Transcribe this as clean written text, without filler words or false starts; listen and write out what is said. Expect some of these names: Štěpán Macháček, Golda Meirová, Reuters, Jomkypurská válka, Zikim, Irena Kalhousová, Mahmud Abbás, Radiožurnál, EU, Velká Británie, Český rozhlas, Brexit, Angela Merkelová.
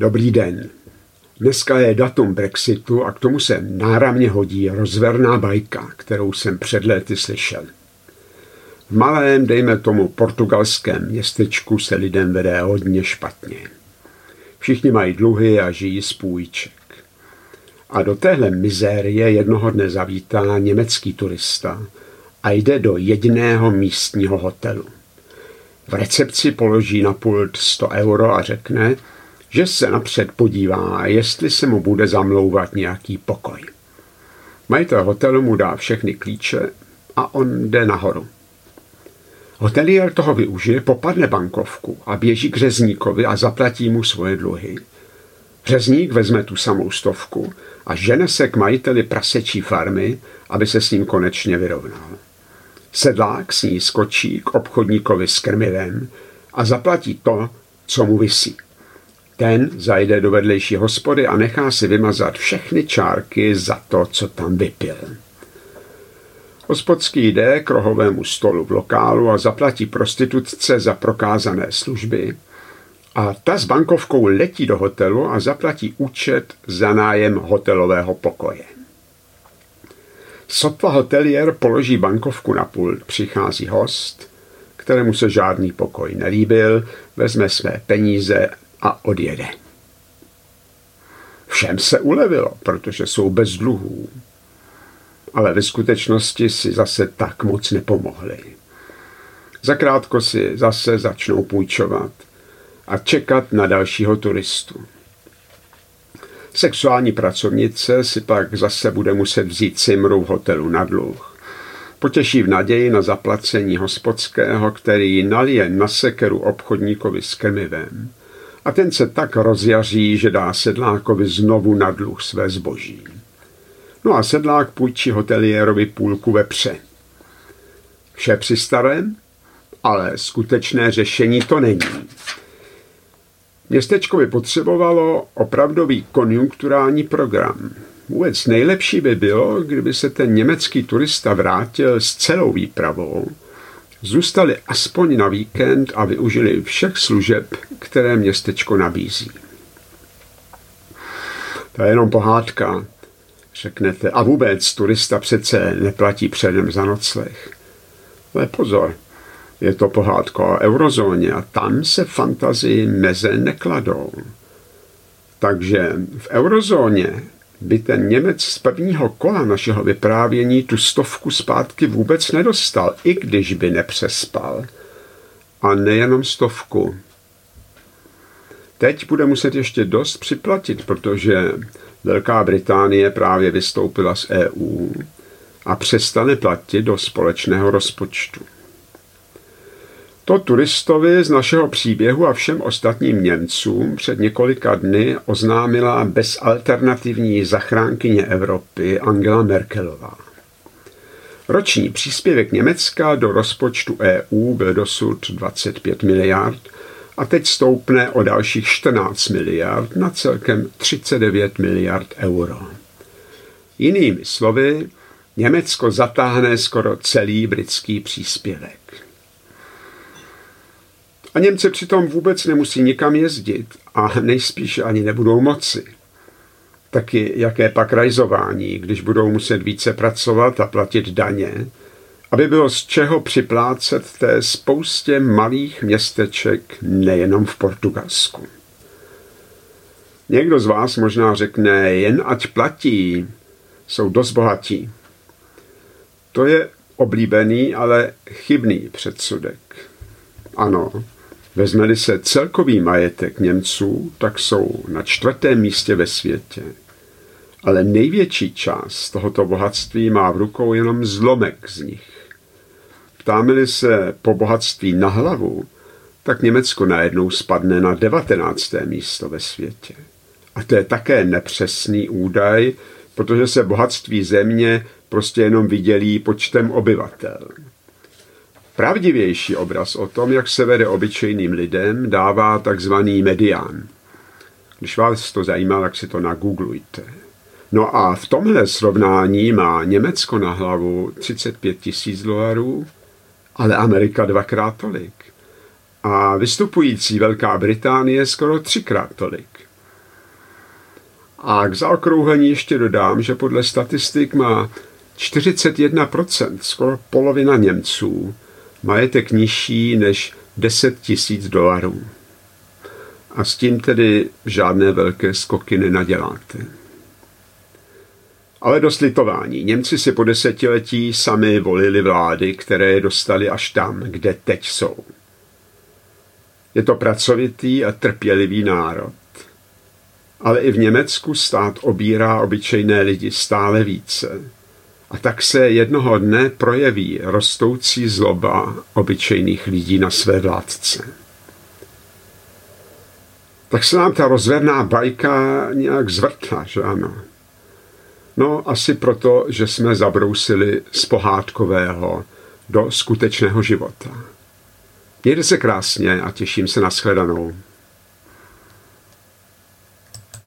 Dobrý den. Dneska je datum Brexitu a k tomu se náramně hodí rozverná bajka, kterou jsem před léty slyšel. V malém, dejme tomu, portugalském městečku se lidem vede hodně špatně. Všichni mají dluhy a žijí z půjček. A do téhle mizérie jednoho dne zavítá německý turista a jde do jediného místního hotelu. V recepci položí na pult 100 euro a řekne, že se napřed podívá, jestli se mu bude zamlouvat nějaký pokoj. Majitel hotelu mu dá všechny klíče a on jde nahoru. Hotelier toho využije, popadne bankovku a běží k řezníkovi a zaplatí mu svoje dluhy. Řezník vezme tu samou 100 a žene se k majiteli prasečí farmy, aby se s ním konečně vyrovnal. Sedlák s ní skočí k obchodníkovi s krmivem a zaplatí to, co mu visí. Ten zajde do vedlejší hospody a nechá si vymazat všechny čárky za to, co tam vypil. Hospodský jde k rohovému stolu v lokálu a zaplatí prostitutce za prokázané služby a ta s bankovkou letí do hotelu a zaplatí účet za nájem hotelového pokoje. Sotva hotelier položí bankovku na pult, přichází host, kterému se žádný pokoj nelíbil, vezme své peníze a odjede. Všem se ulevilo, protože jsou bez dluhů. Ale ve skutečnosti si zase tak moc nepomohli. Zakrátko si zase začnou půjčovat a čekat na dalšího turistu. Sexuální pracovnice si pak zase bude muset vzít cimru v hotelu na dluh. Potěší v naději na zaplacení hospodského, který ji nalije na sekeru obchodníkovi s krmivem. A ten se tak rozjaří, že dá sedlákovi znovu na dluh své zboží. No a sedlák půjčí hotelierovi půlku vepře. Vše při starém, ale skutečné řešení to není. Městečko by potřebovalo opravdový konjunkturální program. Vůbec nejlepší by bylo, kdyby se ten německý turista vrátil s celou výpravou, zůstali aspoň na víkend a využili všech služeb, které městečko nabízí. To je jenom pohádka, řeknete. A vůbec turista přece neplatí předem za nocleh. Ale pozor, je to pohádka o eurozóně a tam se fantazii meze nekladou. Takže v eurozóně by ten Němec z prvního kola našeho vyprávění tu 100 zpátky vůbec nedostal, i když by nepřespal. A nejenom 100. Teď bude muset ještě dost připlatit, protože Velká Británie právě vystoupila z EU a přestane platit do společného rozpočtu. To turistovi z našeho příběhu a všem ostatním Němcům před několika dny oznámila bezalternativní zachránkyně Evropy Angela Merkelová. Roční příspěvek Německa do rozpočtu EU byl dosud 25 miliard a teď stoupne o dalších 14 miliard na celkem 39 miliard euro. Jinými slovy, Německo zatáhne skoro celý britský příspěvek. A Němci přitom vůbec nemusí nikam jezdit a nejspíše ani nebudou moci. Taky jaké pak rajzování, když budou muset více pracovat a platit daně, aby bylo z čeho připlácet té spoustě malých městeček nejenom v Portugalsku. Někdo z vás možná řekne, jen ať platí, jsou dost bohatí. To je oblíbený, ale chybný předsudek. Ano, vezme-li se celkový majetek Němců, tak jsou na 4. místě ve světě. Ale největší část tohoto bohatství má v rukou jenom zlomek z nich. Ptáme-li se po bohatství na hlavu, tak Německo najednou spadne na 19. místo ve světě. A to je také nepřesný údaj, protože se bohatství země prostě jenom vydělí počtem obyvatel. Pravdivější obraz o tom, jak se vede obyčejným lidem, dává takzvaný medián. Když vás to zajímá, tak si to nagooglujte. No a v tomhle srovnání má Německo na hlavu 35 000 dolarů, ale Amerika 2x tolik. A vystupující Velká Británie skoro 3x tolik. A k zaokrouhlení ještě dodám, že podle statistik má 41%, skoro polovina Němců, majetek nižší než 10 tisíc dolarů. A s tím tedy žádné velké skoky nenaděláte. Ale dost litování. Němci si po desetiletí sami volili vlády, které je dostali až tam, kde teď jsou. Je to pracovitý a trpělivý národ. Ale i v Německu stát obírá obyčejné lidi stále více. A tak se jednoho dne projeví rostoucí zloba obyčejných lidí na své vládce. Tak se nám ta rozverná bajka nějak zvrtla, že ano? No, asi proto, že jsme zabrousili z pohádkového do skutečného života. Mějte se krásně a těším se na shledanou.